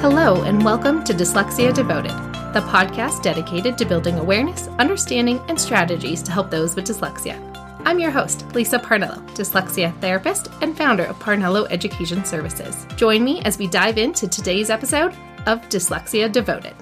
Hello and welcome to Dyslexia Devoted, the podcast dedicated to building awareness, understanding, and strategies to help those with dyslexia. I'm your host, Lisa Parnello, dyslexia therapist and founder of Parnello Education Services. Join me as we dive into today's episode of Dyslexia Devoted.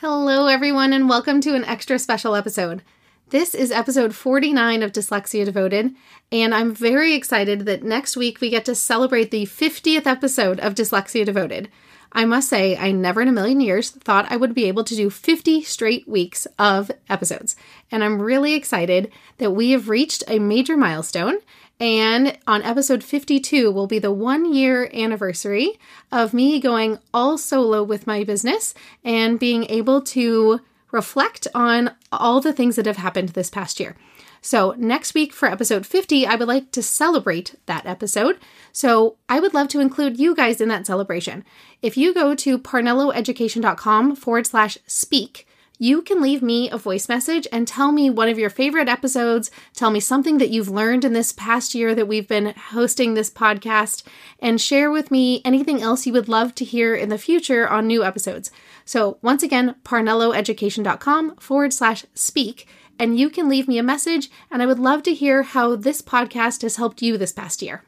Hello everyone and welcome to an extra special episode. This is episode 49 of Dyslexia Devoted, and I'm very excited that next week we get to celebrate the 50th episode of Dyslexia Devoted. I must say, I never in a million years thought I would be able to do 50 straight weeks of episodes, and I'm really excited that we have reached a major milestone, and on episode 52 will be the one-year anniversary of me going all solo with my business and being able to reflect on all the things that have happened this past year. So next week for episode 50, I would like to celebrate that episode. So I would love to include you guys in that celebration. If you go to parnelloeducation.com/speak, you can leave me a voice message and tell me one of your favorite episodes, tell me something that you've learned in this past year that we've been hosting this podcast, and share with me anything else you would love to hear in the future on new episodes. So once again, parnelloeducation.com/speak, and you can leave me a message, and I would love to hear how this podcast has helped you this past year.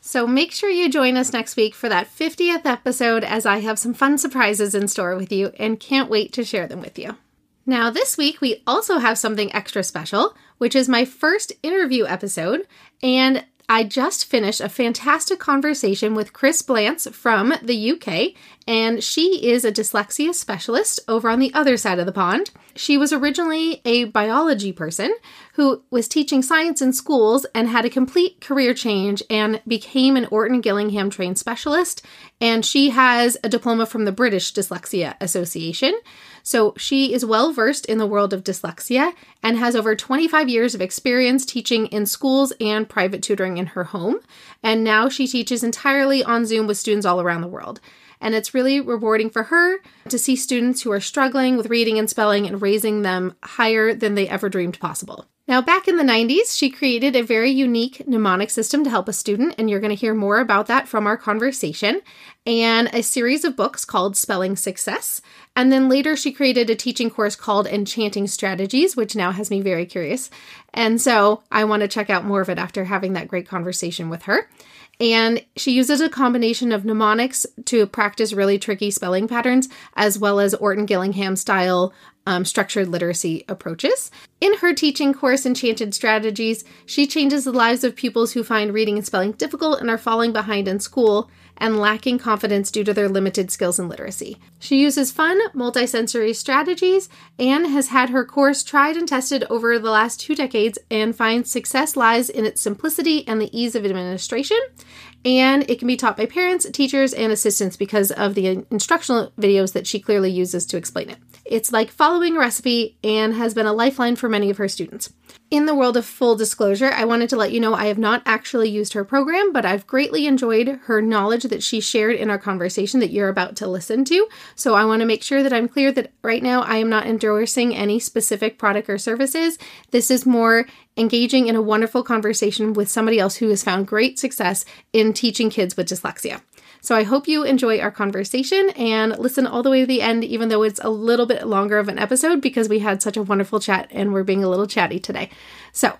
So make sure you join us next week for that 50th episode as I have some fun surprises in store with you and can't wait to share them with you. Now this week, we also have something extra special, which is my first interview episode, and I just finished a fantastic conversation with Chris Blance from the UK, and she is a dyslexia specialist over on the other side of the pond. She was originally a biology person who was teaching science in schools and had a complete career change and became an Orton-Gillingham trained specialist, and she has a diploma from the British Dyslexia Association. So she is well-versed in the world of dyslexia and has over 25 years of experience teaching in schools and private tutoring in her home. And now she teaches entirely on Zoom with students all around the world. And it's really rewarding for her to see students who are struggling with reading and spelling and raising them higher than they ever dreamed possible. Now, back in the 90s, she created a very unique mnemonic system to help a student, and you're going to hear more about that from our conversation, and a series of books called Spelling Success. And then later, she created a teaching course called Enchanting Strategies, which now has me very curious. And so I want to check out more of it after having that great conversation with her. And she uses a combination of mnemonics to practice really tricky spelling patterns, as well as Orton-Gillingham style structured literacy approaches. In her teaching course, Enchanted Strategies, she changes the lives of pupils who find reading and spelling difficult and are falling behind in school and lacking confidence due to their limited skills and literacy. She uses fun, multisensory strategies and has had her course tried and tested over the last 2 decades and finds success lies in its simplicity and the ease of administration. And it can be taught by parents, teachers, and assistants because of the instructional videos that she clearly uses to explain it. It's like following a recipe and has been a lifeline for many of her students. In the world of full disclosure, I wanted to let you know I have not actually used her program, but I've greatly enjoyed her knowledge that she shared in our conversation that you're about to listen to. So I want to make sure that I'm clear that right now I am not endorsing any specific product or services. This is more engaging in a wonderful conversation with somebody else who has found great success in teaching kids with dyslexia. So I hope you enjoy our conversation and listen all the way to the end, even though it's a little bit longer of an episode because we had such a wonderful chat and we're being a little chatty today. So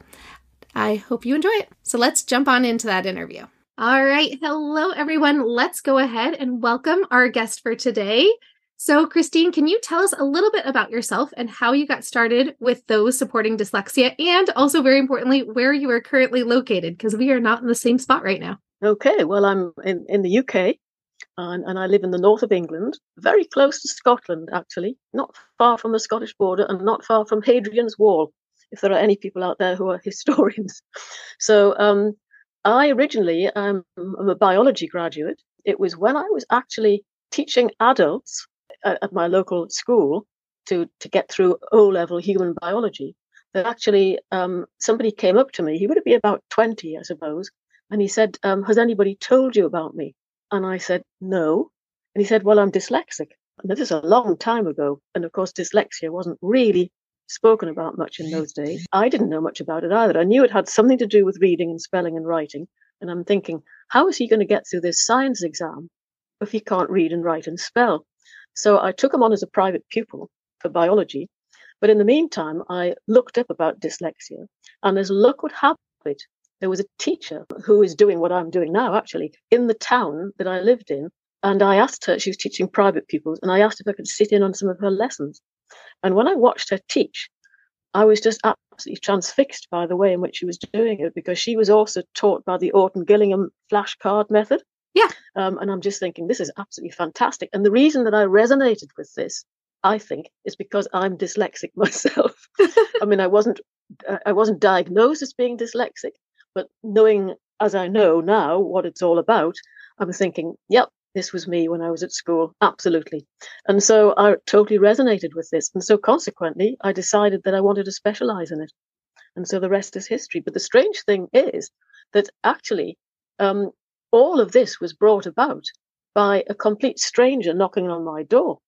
I hope you enjoy it. So let's jump on into that interview. All right. Hello, everyone. Let's go ahead and welcome our guest for today. So, Christine, can you tell us a little bit about yourself and how you got started with those supporting dyslexia and also, very importantly, where you are currently located? Because we are not in the same spot right now. Okay. Well, I'm in the UK and I live in the north of England, very close to Scotland, actually, not far from the Scottish border and not far from Hadrian's Wall, if there are any people out there who are historians. So, I originally am a biology graduate. It was when I was actually teaching adults at my local school to get through O-level human biology that actually somebody came up to me. He would have been about 20, I suppose. And he said, has anybody told you about me? And I said, no. And he said, well, I'm dyslexic. And this is a long time ago. And of course, dyslexia wasn't really spoken about much in those days. I didn't know much about it either. I knew it had something to do with reading and spelling and writing. And I'm thinking, how is he going to get through this science exam if he can't read and write and spell? So I took him on as a private pupil for biology. But in the meantime, I looked up about dyslexia. And as luck would have it, there was a teacher who is doing what I'm doing now, actually, in the town that I lived in. And I asked her, she was teaching private pupils, and I asked if I could sit in on some of her lessons. And when I watched her teach, I was just absolutely transfixed by the way in which she was doing it, because she was also taught by the Orton-Gillingham flashcard method. Yeah. And I'm just thinking, this is absolutely fantastic. And the reason that I resonated with this, I think, is because I'm dyslexic myself. I mean, I wasn't diagnosed as being dyslexic, but knowing, as I know now, what it's all about, I'm thinking, yep. This was me when I was at school, absolutely. And so I totally resonated with this. And so consequently, I decided that I wanted to specialize in it. And so the rest is history. But the strange thing is that actually all of this was brought about by a complete stranger knocking on my door.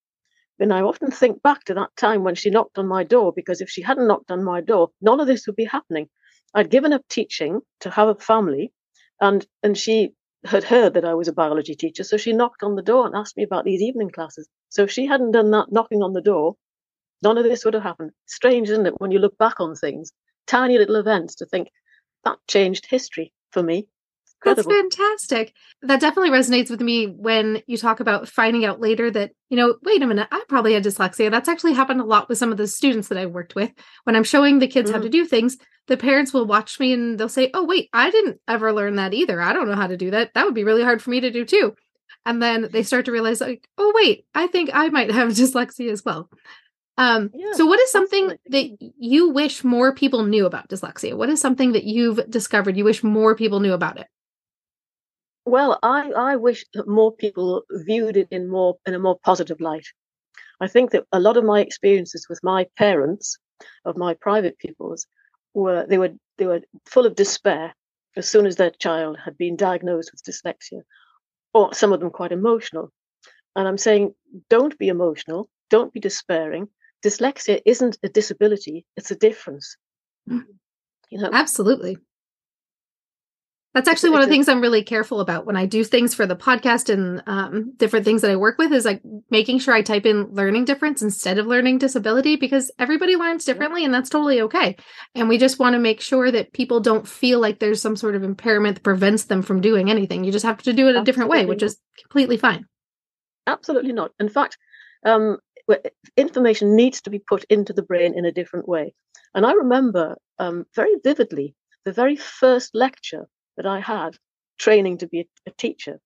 And I often think back to that time when she knocked on my door, because if she hadn't knocked on my door, none of this would be happening. I'd given up teaching to have a family, and she had heard that I was a biology teacher, so she knocked on the door and asked me about these evening classes. So if she hadn't done that knocking on the door, none of this would have happened. Strange, isn't it, when you look back on things, tiny little events, to think that changed history for me. Incredible. That's fantastic. That definitely resonates with me when you talk about finding out later that, you know, wait a minute, I probably had dyslexia. That's actually happened a lot with some of the students that I worked with. When I'm showing the kids how to do things, the parents will watch me and they'll say, oh, wait, I didn't ever learn that either. I don't know how to do that. That would be really hard for me to do too. And then they start to realize, like, oh, wait, I think I might have dyslexia as well. So what is something that you wish more people knew about dyslexia? What is something that you've discovered you wish more people knew about it? Well, I wish that more people viewed it in a more positive light. I think that a lot of my experiences with my parents, of my private pupils, were full of despair as soon as their child had been diagnosed with dyslexia, or some of them quite emotional. And I'm saying, don't be emotional, don't be despairing. Dyslexia isn't a disability, it's a difference. You know? Absolutely. That's actually one of the things I'm really careful about when I do things for the podcast and different things that I work with, is like making sure I type in learning difference instead of learning disability, because everybody learns differently and that's totally okay. And we just want to make sure that people don't feel like there's some sort of impairment that prevents them from doing anything. You just have to do it a different way, which is completely fine. Absolutely not. In fact, information needs to be put into the brain in a different way. And I remember very vividly the very first lecture that I had training to be a teacher.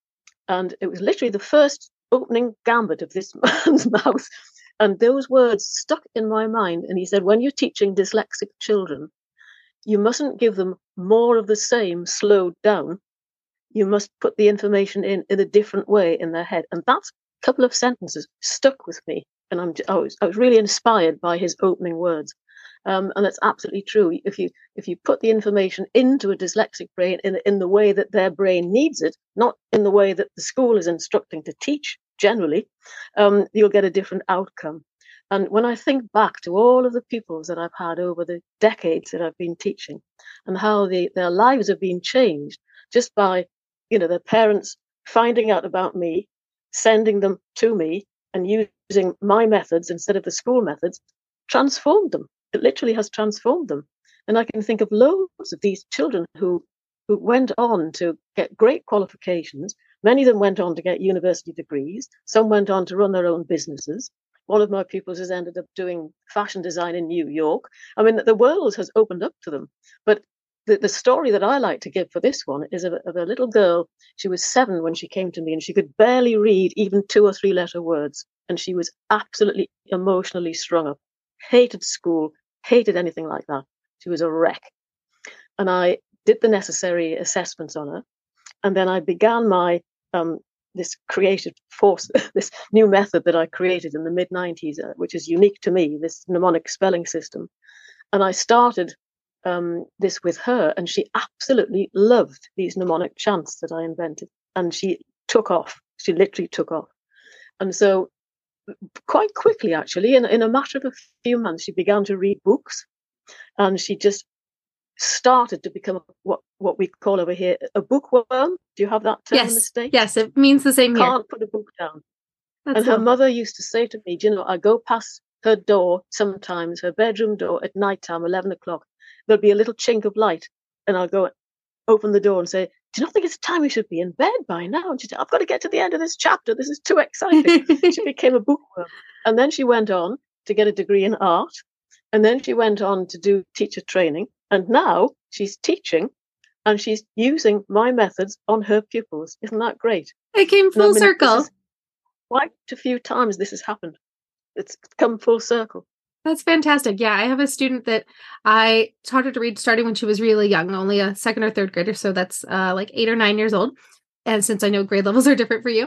And it was literally the first opening gambit of this man's mouth. And those words stuck in my mind. And he said, when you're teaching dyslexic children, you mustn't give them more of the same slowed down. You must put the information in a different way in their head. And that couple of sentences stuck with me. And I was really inspired by his opening words. And that's absolutely true. If you put the information into a dyslexic brain in the way that their brain needs it, not in the way that the school is instructing to teach generally, you'll get a different outcome. And when I think back to all of the pupils that I've had over the decades that I've been teaching, and how their lives have been changed just by, you know, their parents finding out about me, sending them to me, and using my methods instead of the school methods, transformed them. It literally has transformed them. And I can think of loads of these children who who went on to get great qualifications. Many of them went on to get university degrees. Some went on to run their own businesses. One of my pupils has ended up doing fashion design in New York. I mean, the world has opened up to them. But the story that I like to give for this one is of a little girl. She was 7 when she came to me, and she could barely read even 2 or 3 letter words. And she was absolutely emotionally strung up, hated school, hated anything like that. She was a wreck. And I did the necessary assessments on her. And then I began my this creative force, this new method that I created in the mid-90s, which is unique to me, this mnemonic spelling system. And I started this with her, and she absolutely loved these mnemonic chants that I invented. And she took off. She literally took off. And so quite quickly, actually, in a matter of a few months, she began to read books, and she just started to become what we call over here a bookworm. Do you have that term? Yes. In the States? Yes, it means the same. Can't put a book down. That's and her awesome. Mother used to say to me, "Do you know, I go past her door sometimes, her bedroom door at night time, 11 o'clock. There'll be a little chink of light, and I'll go open the door and say, 'Do you not think it's time we should be in bed by now?' And she said, 'I've got to get to the end of this chapter. This is too exciting.'" She became a bookworm, and then she went on to get a degree in art, and then she went on to do teacher training. And now she's teaching, and she's using my methods on her pupils. Isn't that great? It came full circle. Quite a few times this has happened. It's come full circle. That's fantastic. Yeah, I have a student that I taught her to read starting when she was really young, only a 2nd or 3rd grader. So that's like 8 or 9 years old. And since I know grade levels are different for you.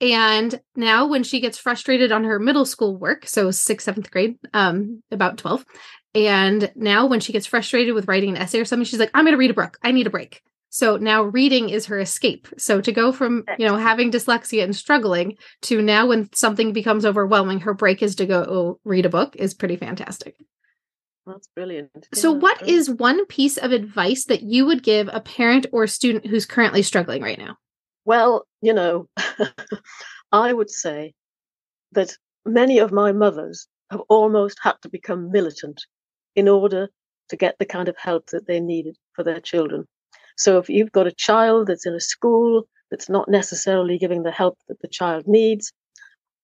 And now when she gets frustrated on her middle school work, so 6th, 7th grade, about 12. And now when she gets frustrated with writing an essay or something, she's like, I'm going to read a book. I need a break. So now reading is her escape. So to go from, having dyslexia and struggling to now when something becomes overwhelming, her break is to go read a book is pretty fantastic. That's brilliant. So what is one piece of advice that you would give a parent or student who's currently struggling right now? Well, I would say that many of my mothers have almost had to become militant in order to get the kind of help that they needed for their children. So if you've got a child that's in a school that's not necessarily giving the help that the child needs,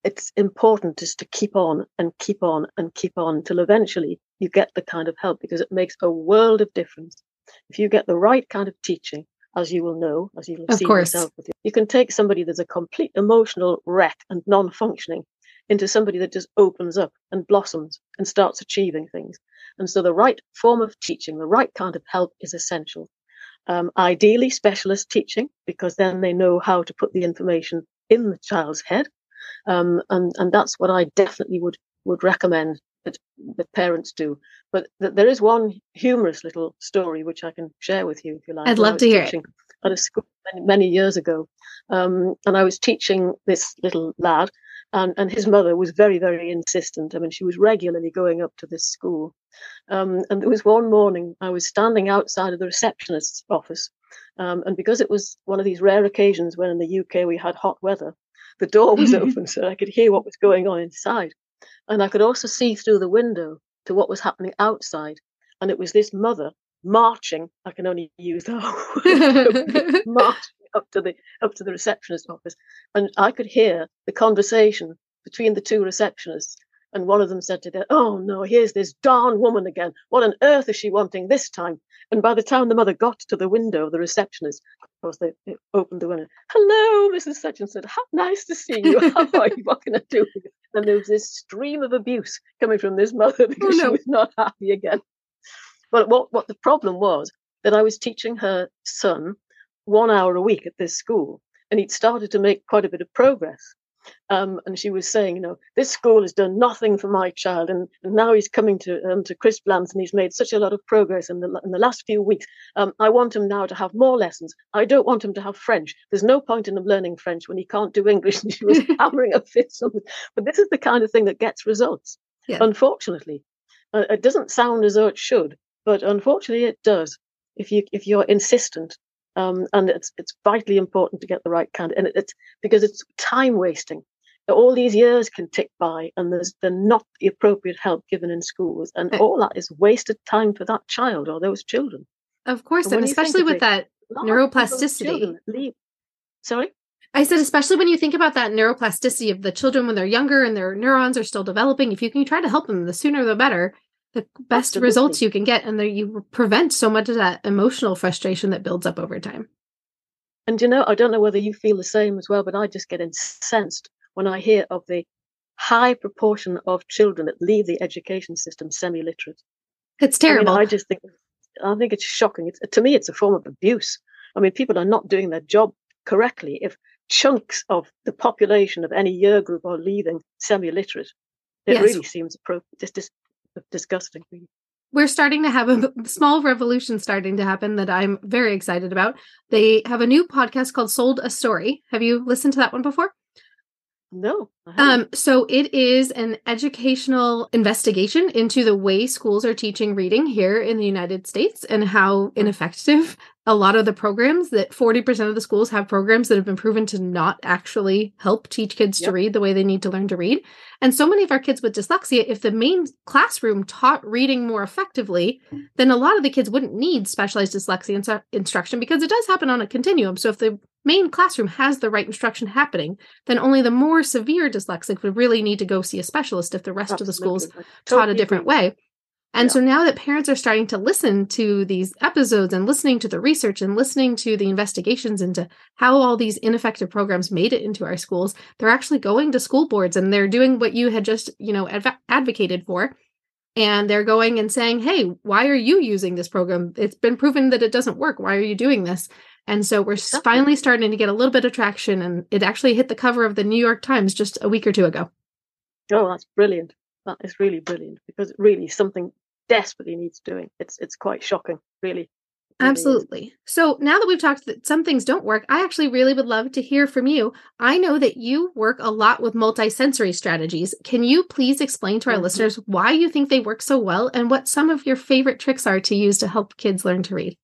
it's important just to keep on and keep on and keep on until eventually you get the kind of help, because it makes a world of difference. If you get the right kind of teaching, as you will know, as you'll see yourself, you can take somebody that's a complete emotional wreck and non-functioning into somebody that just opens up and blossoms and starts achieving things. And so the right form of teaching, the right kind of help is essential. Ideally, specialist teaching, because then they know how to put the information in the child's head. And that's what I definitely would recommend that parents do. But there is one humorous little story which I can share with you if you like. I'd love to hear it. At a school many years ago, and I was teaching this little lad, and his mother was very, very insistent. I mean, she was regularly going up to this school, and there was one morning I was standing outside of the receptionist's office, and because it was one of these rare occasions when in the UK we had hot weather, the door was open, so I could hear what was going on inside. And I could also see through the window to what was happening outside. And it was this mother marching, I can only use the whole word, marching up to the receptionist office. And I could hear the conversation between the two receptionists. And one of them said to them, "Oh no, here's this darn woman again. What on earth is she wanting this time?" And by the time the mother got to the window, the receptionist, of course, they opened the window. "Hello, Mrs. Such and Such. How nice to see you. How are you? What can I do?" And there was this stream of abuse coming from this mother because she was not happy again. But what the problem was that I was teaching her son 1 hour a week at this school, and he'd started to make quite a bit of progress. And she was saying, "This school has done nothing for my child, and now he's coming to Crisplands, and he's made such a lot of progress in the last few weeks. I want him now to have more lessons. I don't want him to have French. There's no point in him learning French when he can't do English." And she was hammering her fist. But this is the kind of thing that gets results. Yeah. Unfortunately, it doesn't sound as though it should, but unfortunately, it does. If you're insistent. And it's vitally important to get the right kind, and it's because it's time wasting. All these years can tick by, and they're not the appropriate help given in schools, and all that is wasted time for that child or those children. Of course, and especially with that Neuroplasticity. Sorry? I said, especially when you think about that neuroplasticity of the children when they're younger and their neurons are still developing, if you can try to help them, the sooner the better, the best Absolutely. Results you can get. And you prevent so much of that emotional frustration that builds up over time. And, I don't know whether you feel the same as well, but I just get incensed when I hear of the high proportion of children that leave the education system semi-literate. It's terrible. I think it's shocking. To me, it's a form of abuse. I mean, people are not doing their job correctly if chunks of the population of any year group are leaving semi-literate. It yes. really seems disgusting. We're starting to have a small revolution starting to happen that I'm very excited about. They have a new podcast called Sold a Story. Have you listened to that one before? No. So it is an educational investigation into the way schools are teaching reading here in the United States and how ineffective a lot of the programs that 40% of the schools have programs that have been proven to not actually help teach kids yep. to read the way they need to learn to read. And so many of our kids with dyslexia, if the main classroom taught reading more effectively, then a lot of the kids wouldn't need specialized dyslexia instruction because it does happen on a continuum. So if the main classroom has the right instruction happening, then only the more severe dyslexic would really need to go see a specialist if the rest Absolutely. Of the schools taught a different way. And yeah. so now that parents are starting to listen to these episodes and listening to the research and listening to the investigations into how all these ineffective programs made it into our schools, they're actually going to school boards and they're doing what you had just, advocated for. And they're going and saying, hey, why are you using this program? It's been proven that it doesn't work. Why are you doing this? And so we're finally starting to get a little bit of traction. And it actually hit the cover of the New York Times just a week or two ago. Oh, that's brilliant. That is really brilliant because really something desperately needs doing. It's quite shocking, really. Absolutely. So now that we've talked that some things don't work, I actually really would love to hear from you. I know that you work a lot with multisensory strategies. Can you please explain to our listeners why you think they work so well and what some of your favorite tricks are to use to help kids learn to read?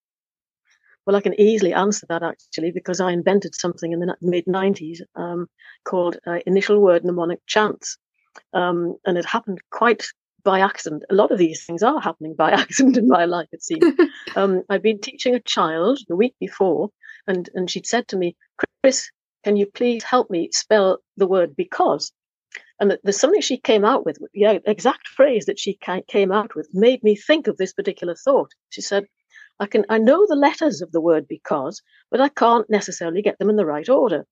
Well, I can easily answer that actually, because I invented something in the mid-90s called initial word mnemonic chants. And it happened quite by accident. A lot of these things are happening by accident in my life, it seems. I've been teaching a child the week before, and she'd said to me, Chris, can you please help me spell the word because? And there's something she came out with, exact phrase that she came out with made me think of this particular thought. She said, I know the letters of the word because, but I can't necessarily get them in the right order.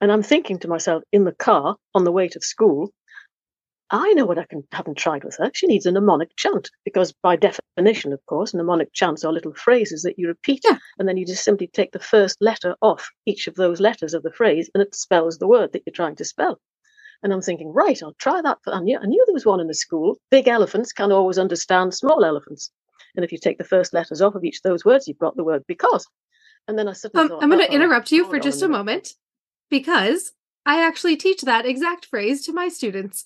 And I'm thinking to myself in the car on the way to school, I know what I haven't tried with her. She needs a mnemonic chant because by definition, of course, mnemonic chants are little phrases that you repeat yeah. and then you just simply take the first letter off each of those letters of the phrase and it spells the word that you're trying to spell. And I'm thinking, right, I'll try that. I knew there was one in the school. Big elephants can always understand small elephants. And if you take the first letters off of each of those words, you've got the word because. And then I suddenly thought, I'm going to interrupt you for just a moment because I actually teach that exact phrase to my students.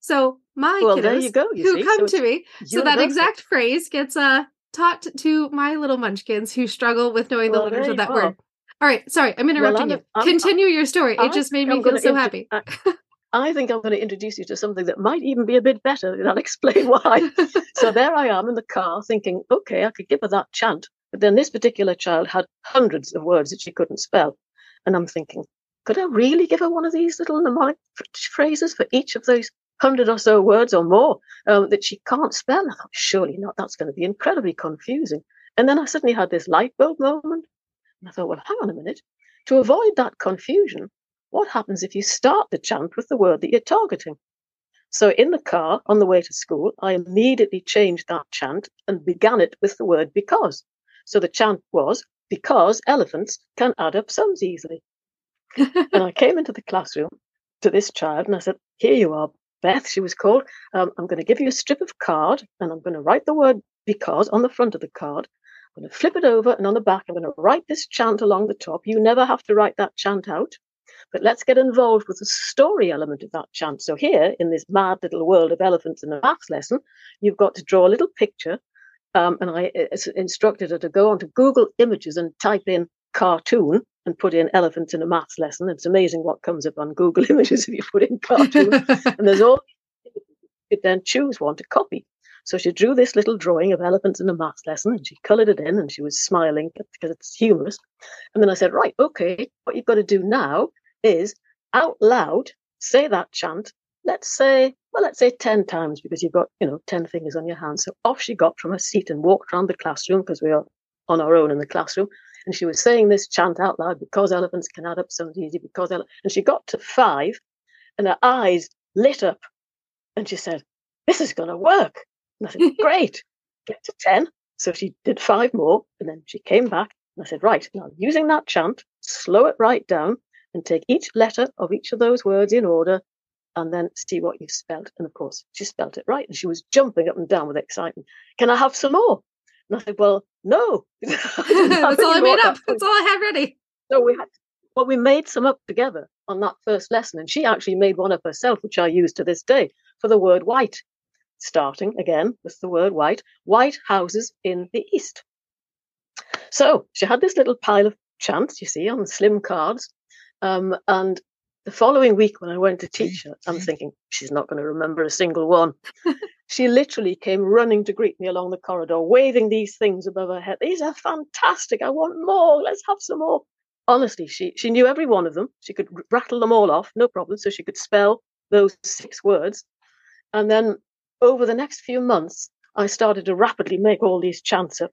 So my kiddos there you go, who see, come so to me, so that exact phrase gets taught to my little munchkins who struggle with knowing the letters of that word. All right, sorry, I'm interrupting you. Continue your story. It just made me feel so happy. I think I'm going to introduce you to something that might even be a bit better, and I'll explain why. So there I am in the car thinking, okay, I could give her that chant. But then this particular child had hundreds of words that she couldn't spell. And I'm thinking, could I really give her one of these little mnemonic phrases for each of those 100 or so words or more that she can't spell? I thought, surely not. That's going to be incredibly confusing. And then I suddenly had this light bulb moment. And I thought, well, hang on a minute. To avoid that confusion, what happens if you start the chant with the word that you're targeting? So in the car on the way to school, I immediately changed that chant and began it with the word because. So the chant was, because elephants can add up sums easily. And I came into the classroom to this child and I said, here you are, Beth, she was called. I'm going to give you a strip of card and I'm going to write the word because on the front of the card. I'm going to flip it over and on the back, I'm going to write this chant along the top. You never have to write that chant out, but let's get involved with the story element of that chant. So here in this mad little world of elephants in a maths lesson, you've got to draw a little picture. And I instructed her to go onto Google Images and type in cartoon and put in elephants in a maths lesson. It's amazing what comes up on Google Images if you put in cartoon. And there's all you could then choose one to copy. So she drew this little drawing of elephants in a maths lesson, and she coloured it in, and she was smiling because it's humorous. And then I said, right, okay, what you've got to do now is out loud say that chant. Let's say 10 times, because you've got, 10 fingers on your hand. So off she got from her seat and walked around the classroom, because we are on our own in the classroom. And she was saying this chant out loud, because elephants can add up sounds easy, and she got to 5, and her eyes lit up, and she said, this is going to work. And I said, great, get to 10. So she did 5 more, and then she came back, and I said, right, now using that chant, slow it right down, and take each letter of each of those words in order, and then see what you spelt. And of course, she spelt it right, and she was jumping up and down with excitement. Can I have some more? And I said, well, no. That's all I made up. That's all I had ready. So we made some up together on that first lesson. And she actually made one up herself, which I use to this day, for the word white. Starting again with the word white. White houses in the east. So she had this little pile of chants, you see, on the slim cards. And the following week when I went to teach her, I'm thinking, she's not going to remember a single one. She literally came running to greet me along the corridor, waving these things above her head. These are fantastic. I want more. Let's have some more. Honestly, she knew every one of them. She could rattle them all off, no problem. So she could spell those 6 words. And then over the next few months, I started to rapidly make all these chants up.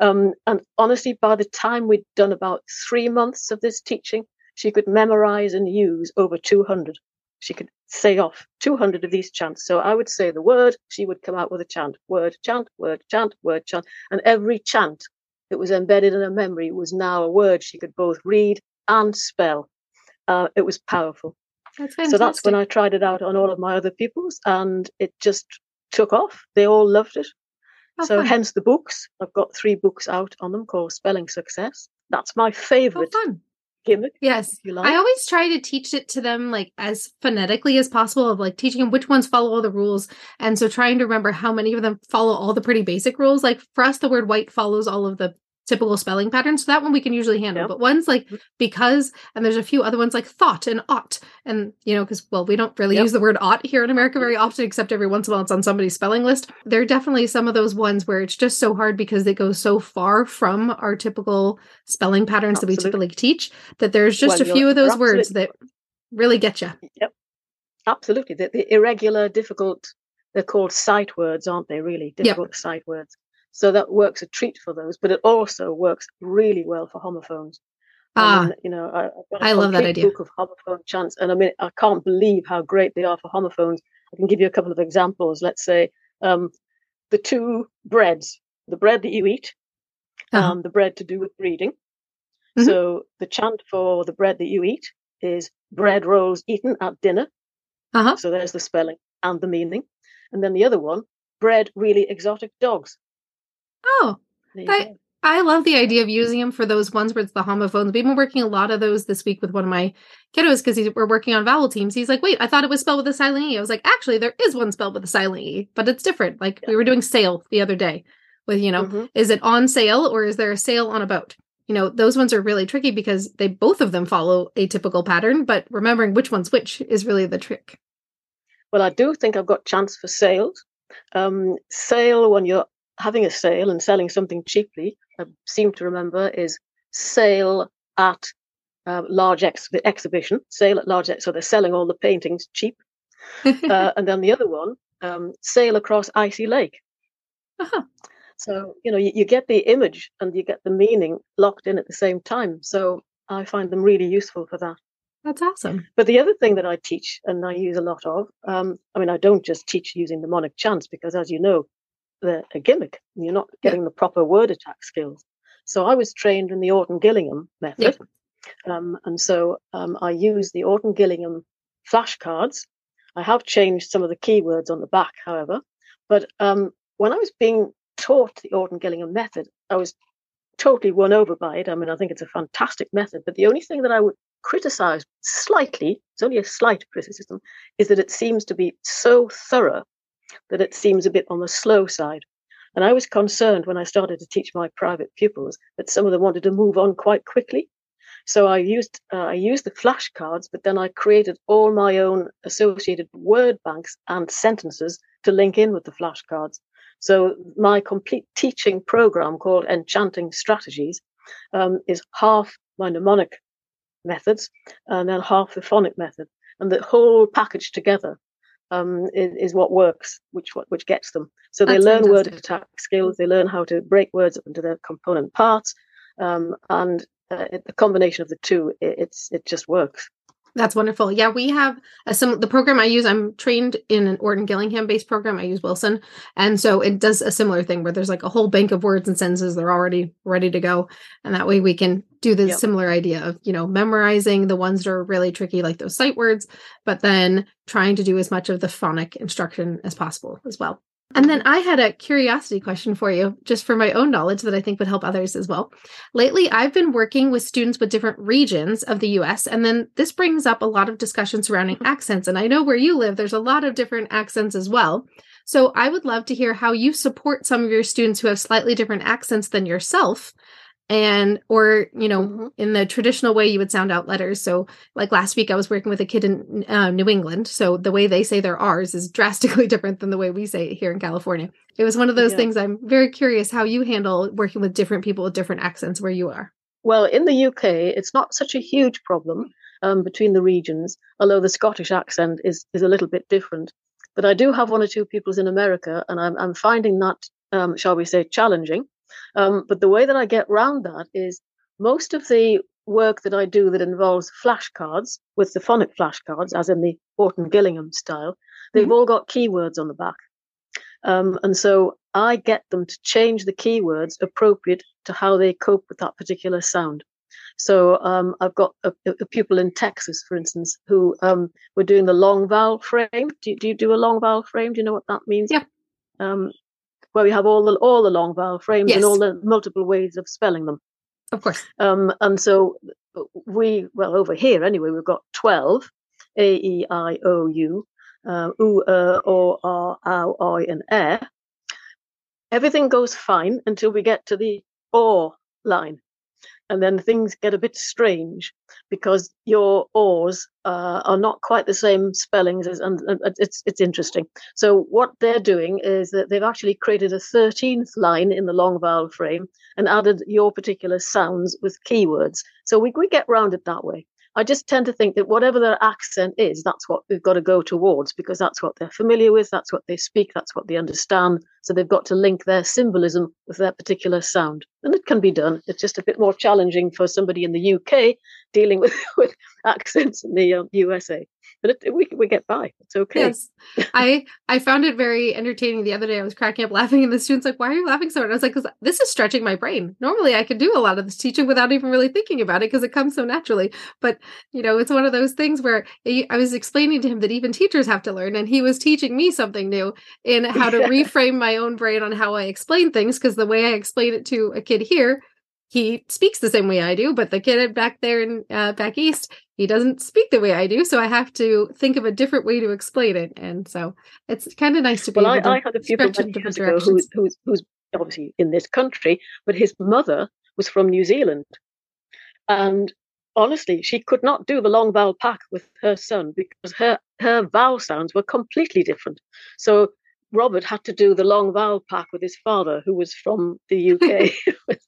And honestly, by the time we'd done about 3 months of this teaching, she could memorize and use over 200. She could say off 200 of these chants. So I would say the word, she would come out with a chant, word, chant, word, chant, word, chant. And every chant that was embedded in her memory was now a word she could both read and spell. It was powerful. That's fantastic. So that's when I tried it out on all of my other pupils, and it just took off. They all loved it. Oh, so fun. Hence the books. I've got 3 books out on them called Spelling Success. That's my favourite. Oh, gimmick, yes, if you like. I always try to teach it to them like as phonetically as possible, of like teaching them which ones follow all the rules, and so trying to remember how many of them follow all the pretty basic rules. Like for us, the word white follows all of the typical spelling patterns, so that one we can usually handle. Yep. But ones like because, and there's a few other ones like thought and ought, and because we don't really use the word ought here in America very often, except every once in a while it's on somebody's spelling list. There are definitely some of those ones where it's just so hard because they go so far from our typical spelling patterns that we typically teach, that there's just a few of those words that really get you. Yep, absolutely. The irregular, difficult, they're called sight words, aren't they? Really difficult sight words. So that works a treat for those, but it also works really well for homophones. I love that idea. Book of homophone chants, and I mean, I can't believe how great they are for homophones. I can give you a couple of examples. Let's say the 2 breads: the bread that you eat, and the bread to do with breeding. Mm-hmm. So the chant for the bread that you eat is bread rolls eaten at dinner. Uh-huh. So there's the spelling and the meaning, and then the other one: bread really exotic dogs. Oh, I love the idea of using them for those ones where it's the homophones. We've been working a lot of those this week with one of my kiddos because we're working on vowel teams. He's like, wait, I thought it was spelled with a silent E. I was like, actually, there is one spelled with a silent E, but it's different. Like we were doing sail the other day with, is it on sale or is there a sail on a boat? Those ones are really tricky because they both of them follow a typical pattern, but remembering which one's which is really the trick. Well, I do think I've got chance for sales. Sale when you're having a sale and selling something cheaply, I seem to remember, is sale at large exhibition, sale at large. So they're selling all the paintings cheap. And then the other one, sail across icy lake. Uh-huh. So, you get the image and you get the meaning locked in at the same time. So I find them really useful for that. That's awesome. But the other thing that I teach and I use a lot of, I don't just teach using mnemonic chants because, as you know, they're a gimmick. You're not getting the proper word attack skills. So I was trained in the Orton-Gillingham method. Yeah. And so I use the Orton-Gillingham flashcards. I have changed some of the keywords on the back, however. But when I was being taught the Orton-Gillingham method, I was totally won over by it. I mean, I think it's a fantastic method. But the only thing that I would criticize slightly, it's only a slight criticism, is that it seems to be so thorough that it seems a bit on the slow side. And I was concerned when I started to teach my private pupils that some of them wanted to move on quite quickly. So I used the flashcards, but then I created all my own associated word banks and sentences to link in with the flashcards. So my complete teaching program called Enchanting Strategies is half my mnemonic methods and then half the phonic method. And the whole package together is what works, which gets them. So they learn word attack skills. They learn how to break words up into their component parts. The combination of the two, it just works. That's wonderful. Yeah, we have the program I use. I'm trained in an Orton-Gillingham based program. I use Wilson. And so it does a similar thing where there's like a whole bank of words and sentences. They're already ready to go. And that way we can do the similar idea of, memorizing the ones that are really tricky, like those sight words, but then trying to do as much of the phonic instruction as possible as well. And then I had a curiosity question for you, just for my own knowledge that I think would help others as well. Lately, I've been working with students with different regions of the U.S., and then this brings up a lot of discussion surrounding accents. And I know where you live, there's a lot of different accents as well. So I would love to hear how you support some of your students who have slightly different accents than yourself. Or in the traditional way, you would sound out letters. So like last week, I was working with a kid in New England. So the way they say their R's is drastically different than the way we say it here in California. It was one of those things. I'm very curious how you handle working with different people with different accents where you are. Well, in the UK, it's not such a huge problem between the regions, although the Scottish accent is a little bit different. But I do have one or two pupils in America, and I'm finding that, shall we say, challenging. But the way that I get round that is most of the work that I do that involves flashcards with the phonic flashcards, as in the Orton-Gillingham style, they've all got keywords on the back. And so I get them to change the keywords appropriate to how they cope with that particular sound. So I've got a pupil in Texas, for instance, who were doing the long vowel frame. Do you do a long vowel frame? Do you know what that means? Yeah. Where we have all the long vowel frames and all the multiple ways of spelling them. Of course. And so over here anyway, we've got 12, A-E-I-O-U, oo, o, r, ow, oi, and air. Everything goes fine until we get to the or line. And then things get a bit strange because your ors are not quite the same spellings, and it's interesting. So what they're doing is that they've actually created a 13th line in the long vowel frame and added your particular sounds with keywords. So we get round it that way. I just tend to think that whatever their accent is, that's what we've got to go towards because that's what they're familiar with, that's what they speak, that's what they understand. So they've got to link their symbolism with their particular sound. And it can be done. It's just a bit more challenging for somebody in the UK dealing with accents in the USA. But we get by. It's okay. Yes. I found it very entertaining the other day. I was cracking up laughing, and the student's like, "Why are you laughing so much?" I was like, "Because this is stretching my brain. Normally, I could do a lot of this teaching without even really thinking about it because it comes so naturally." But it's one of those things where I was explaining to him that even teachers have to learn, and he was teaching me something new in how to reframe my own brain on how I explain things. Because the way I explain it to a kid here, he speaks the same way I do, but the kid back there in back east, he doesn't speak the way I do. So I have to think of a different way to explain it. And so it's kind of nice to be able to I had a pupil in different directions. Who's obviously in this country, but his mother was from New Zealand. And honestly, she could not do the long vowel pack with her son because her vowel sounds were completely different. So Robert had to do the long vowel pack with his father, who was from the UK.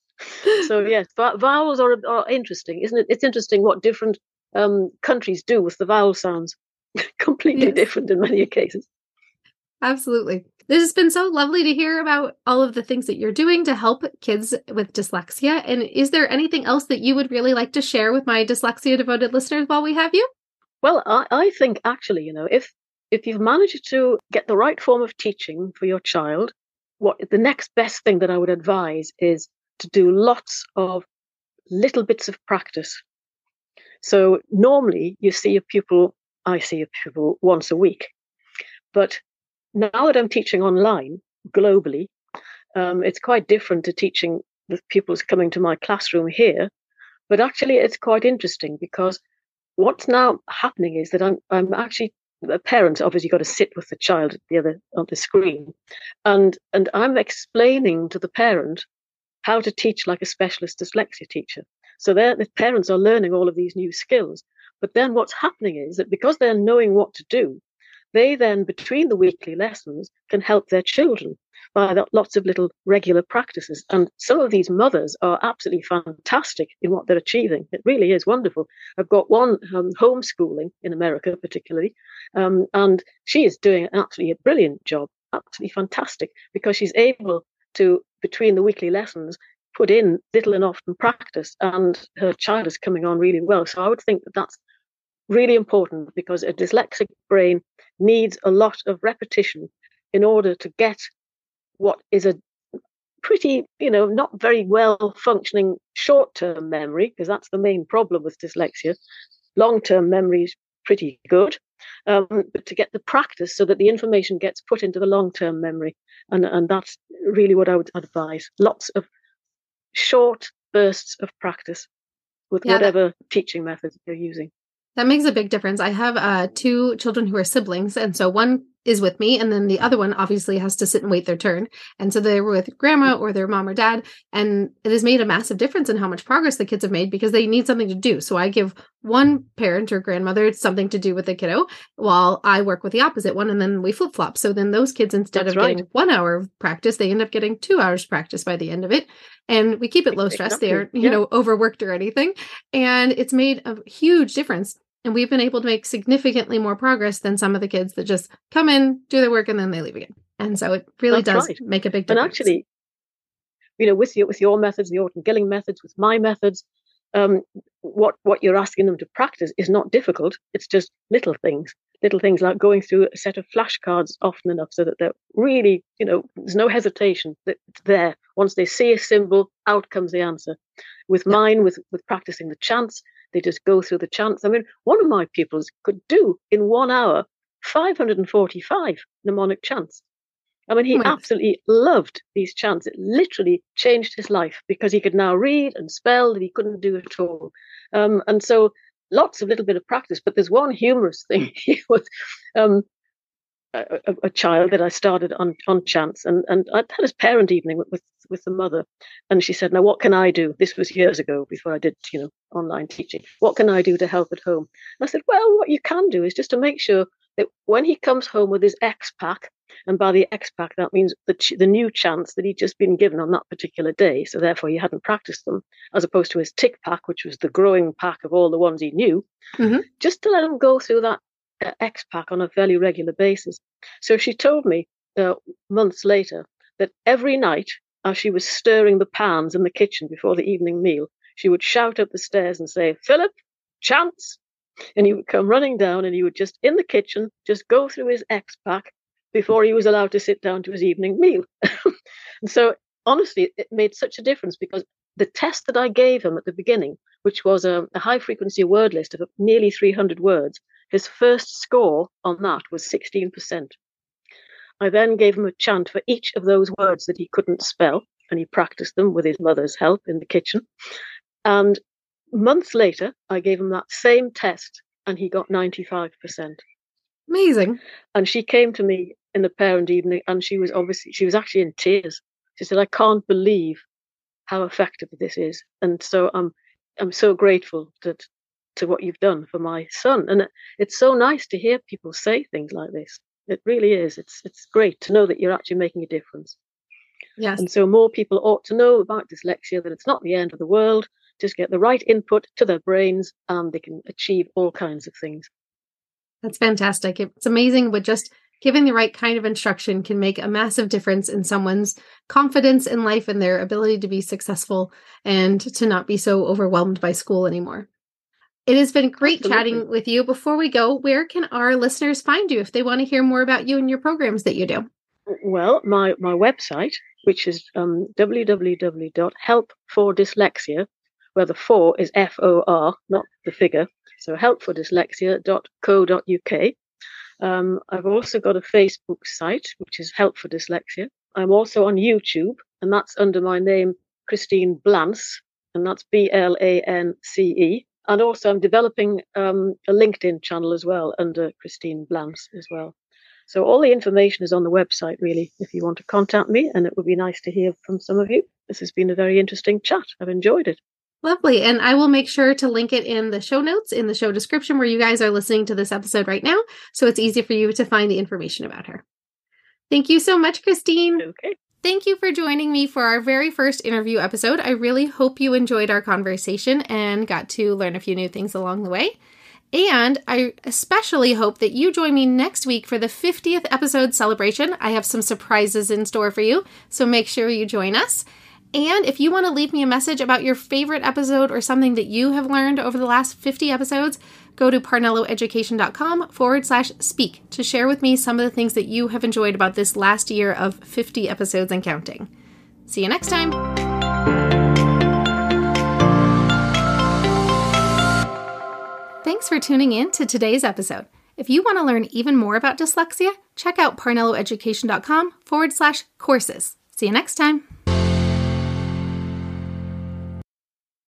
So yes, vowels are interesting, isn't it? It's interesting what different countries do with the vowel sounds. Completely different in many cases. Absolutely. This has been so lovely to hear about all of the things that you're doing to help kids with dyslexia. And is there anything else that you would really like to share with my Dyslexia Devoted listeners while we have you? Well, I think actually, if you've managed to get the right form of teaching for your child, what the next best thing that I would advise is to do lots of little bits of practice. So normally I see a pupil once a week. But now that I'm teaching online globally, it's quite different to teaching the pupils coming to my classroom here. But actually, it's quite interesting because what's now happening is that I'm actually the parent obviously got to sit with the child at the other on the screen. And I'm explaining to the parent how to teach like a specialist dyslexia teacher. So the parents are learning all of these new skills. But then what's happening is that because they're knowing what to do, They then, between the weekly lessons, can help their children by lots of little regular practices. And some of these mothers are absolutely fantastic in what they're achieving. It really is wonderful. I've got one homeschooling in America particularly, and she is doing absolutely a brilliant job, absolutely fantastic, because she's able to, between the weekly lessons, put in little and often practice, and her child is coming on really well. So I would think that that's really important, because a dyslexic brain needs a lot of repetition in order to get what is a pretty, not very well functioning short-term memory, because that's the main problem with dyslexia. Long-term memory is pretty good, but to get the practice so that the information gets put into the long-term memory. And that's really what I would advise. Lots of short bursts of practice with whatever teaching methods you're using. That makes a big difference. I have two children who are siblings, and so one is with me, and then the other one obviously has to sit and wait their turn. And so they're with grandma or their mom or dad, and it has made a massive difference in how much progress the kids have made, because they need something to do. So I give one parent or grandmother something to do with the kiddo while I work with the opposite one, and then we flip-flop. So then those kids, instead of getting 1 hour of practice, they end up getting 2 hours practice by the end of it. And we keep it low stress. They aren't, overworked or anything. And it's made a huge difference. And we've been able to make significantly more progress than some of the kids that just come in, do their work, and then they leave again. And so it really does make a big difference. And actually, with your methods, the Orton-Gillingham methods, with my methods, what you're asking them to practice is not difficult. It's just little things like going through a set of flashcards often enough so that they're really, there's no hesitation that it's there. Once they see a symbol, out comes the answer. With mine, with practicing the chants, they just go through the chants. I mean, one of my pupils could do in 1 hour 545 mnemonic chants. I mean, he absolutely loved these chants. It literally changed his life, because he could now read and spell that he couldn't do at all. And so lots of little bit of practice. But there's one humorous thing here with a child that I started on chants. And I had his parent evening with the mother. And she said, now, what can I do? This was years ago before I did, online teaching. What can I do to help at home? And I said, well, what you can do is just to make sure that when he comes home with his X pack, and by the X pack, that means the new chants that he'd just been given on that particular day. So therefore, he hadn't practiced them, as opposed to his tick pack, which was the growing pack of all the ones he knew, just to let him go through that X pack on a fairly regular basis. So she told me months later that every night, as she was stirring the pans in the kitchen before the evening meal, she would shout up the stairs and say, Philip, chants. And he would come running down, and he would just, in the kitchen, just go through his X pack before he was allowed to sit down to his evening meal. And so, honestly, it made such a difference, because the test that I gave him at the beginning, which was a high-frequency word list of nearly 300 words, his first score on that was 16%. I then gave him a chant for each of those words that he couldn't spell, and he practiced them with his mother's help in the kitchen. And months later, I gave him that same test, and he got 95%. Amazing. And she came to me in the parent evening, and she was actually in tears. She said, I can't believe how effective this is. And so I'm so grateful to what you've done for my son. And it's so nice to hear people say things like this. It really is. It's great to know that you're actually making a difference. Yes. And so more people ought to know about dyslexia, that it's not the end of the world. Just get the right input to their brains, and they can achieve all kinds of things. That's fantastic. It's amazing what just giving the right kind of instruction can make a massive difference in someone's confidence in life and their ability to be successful and to not be so overwhelmed by school anymore. It has been great chatting with you. Before we go, where can our listeners find you if they want to hear more about you and your programs that you do? Well, my website, which is www.helpfordyslexia, where the four is F-O-R, not the figure. So helpfordyslexia.co.uk. I've also got a Facebook site, which is Help for Dyslexia. I'm also on YouTube, and that's under my name, Christine Blance, and that's B-L-A-N-C-E. And also I'm developing a LinkedIn channel as well under Christine Blance as well. So all the information is on the website, really, if you want to contact me, and it would be nice to hear from some of you. This has been a very interesting chat. I've enjoyed it. Lovely. And I will make sure to link it in the show notes, in the show description where you guys are listening to this episode right now. So it's easy for you to find the information about her. Thank you so much, Christine. Okay. Thank you for joining me for our very first interview episode. I really hope you enjoyed our conversation and got to learn a few new things along the way. And I especially hope that you join me next week for the 50th episode celebration. I have some surprises in store for you, so make sure you join us. And if you want to leave me a message about your favorite episode or something that you have learned over the last 50 episodes, go to parnelloeducation.com/speak to share with me some of the things that you have enjoyed about this last year of 50 episodes and counting. See you next time. Thanks for tuning in to today's episode. If you want to learn even more about dyslexia, check out parnelloeducation.com/courses. See you next time.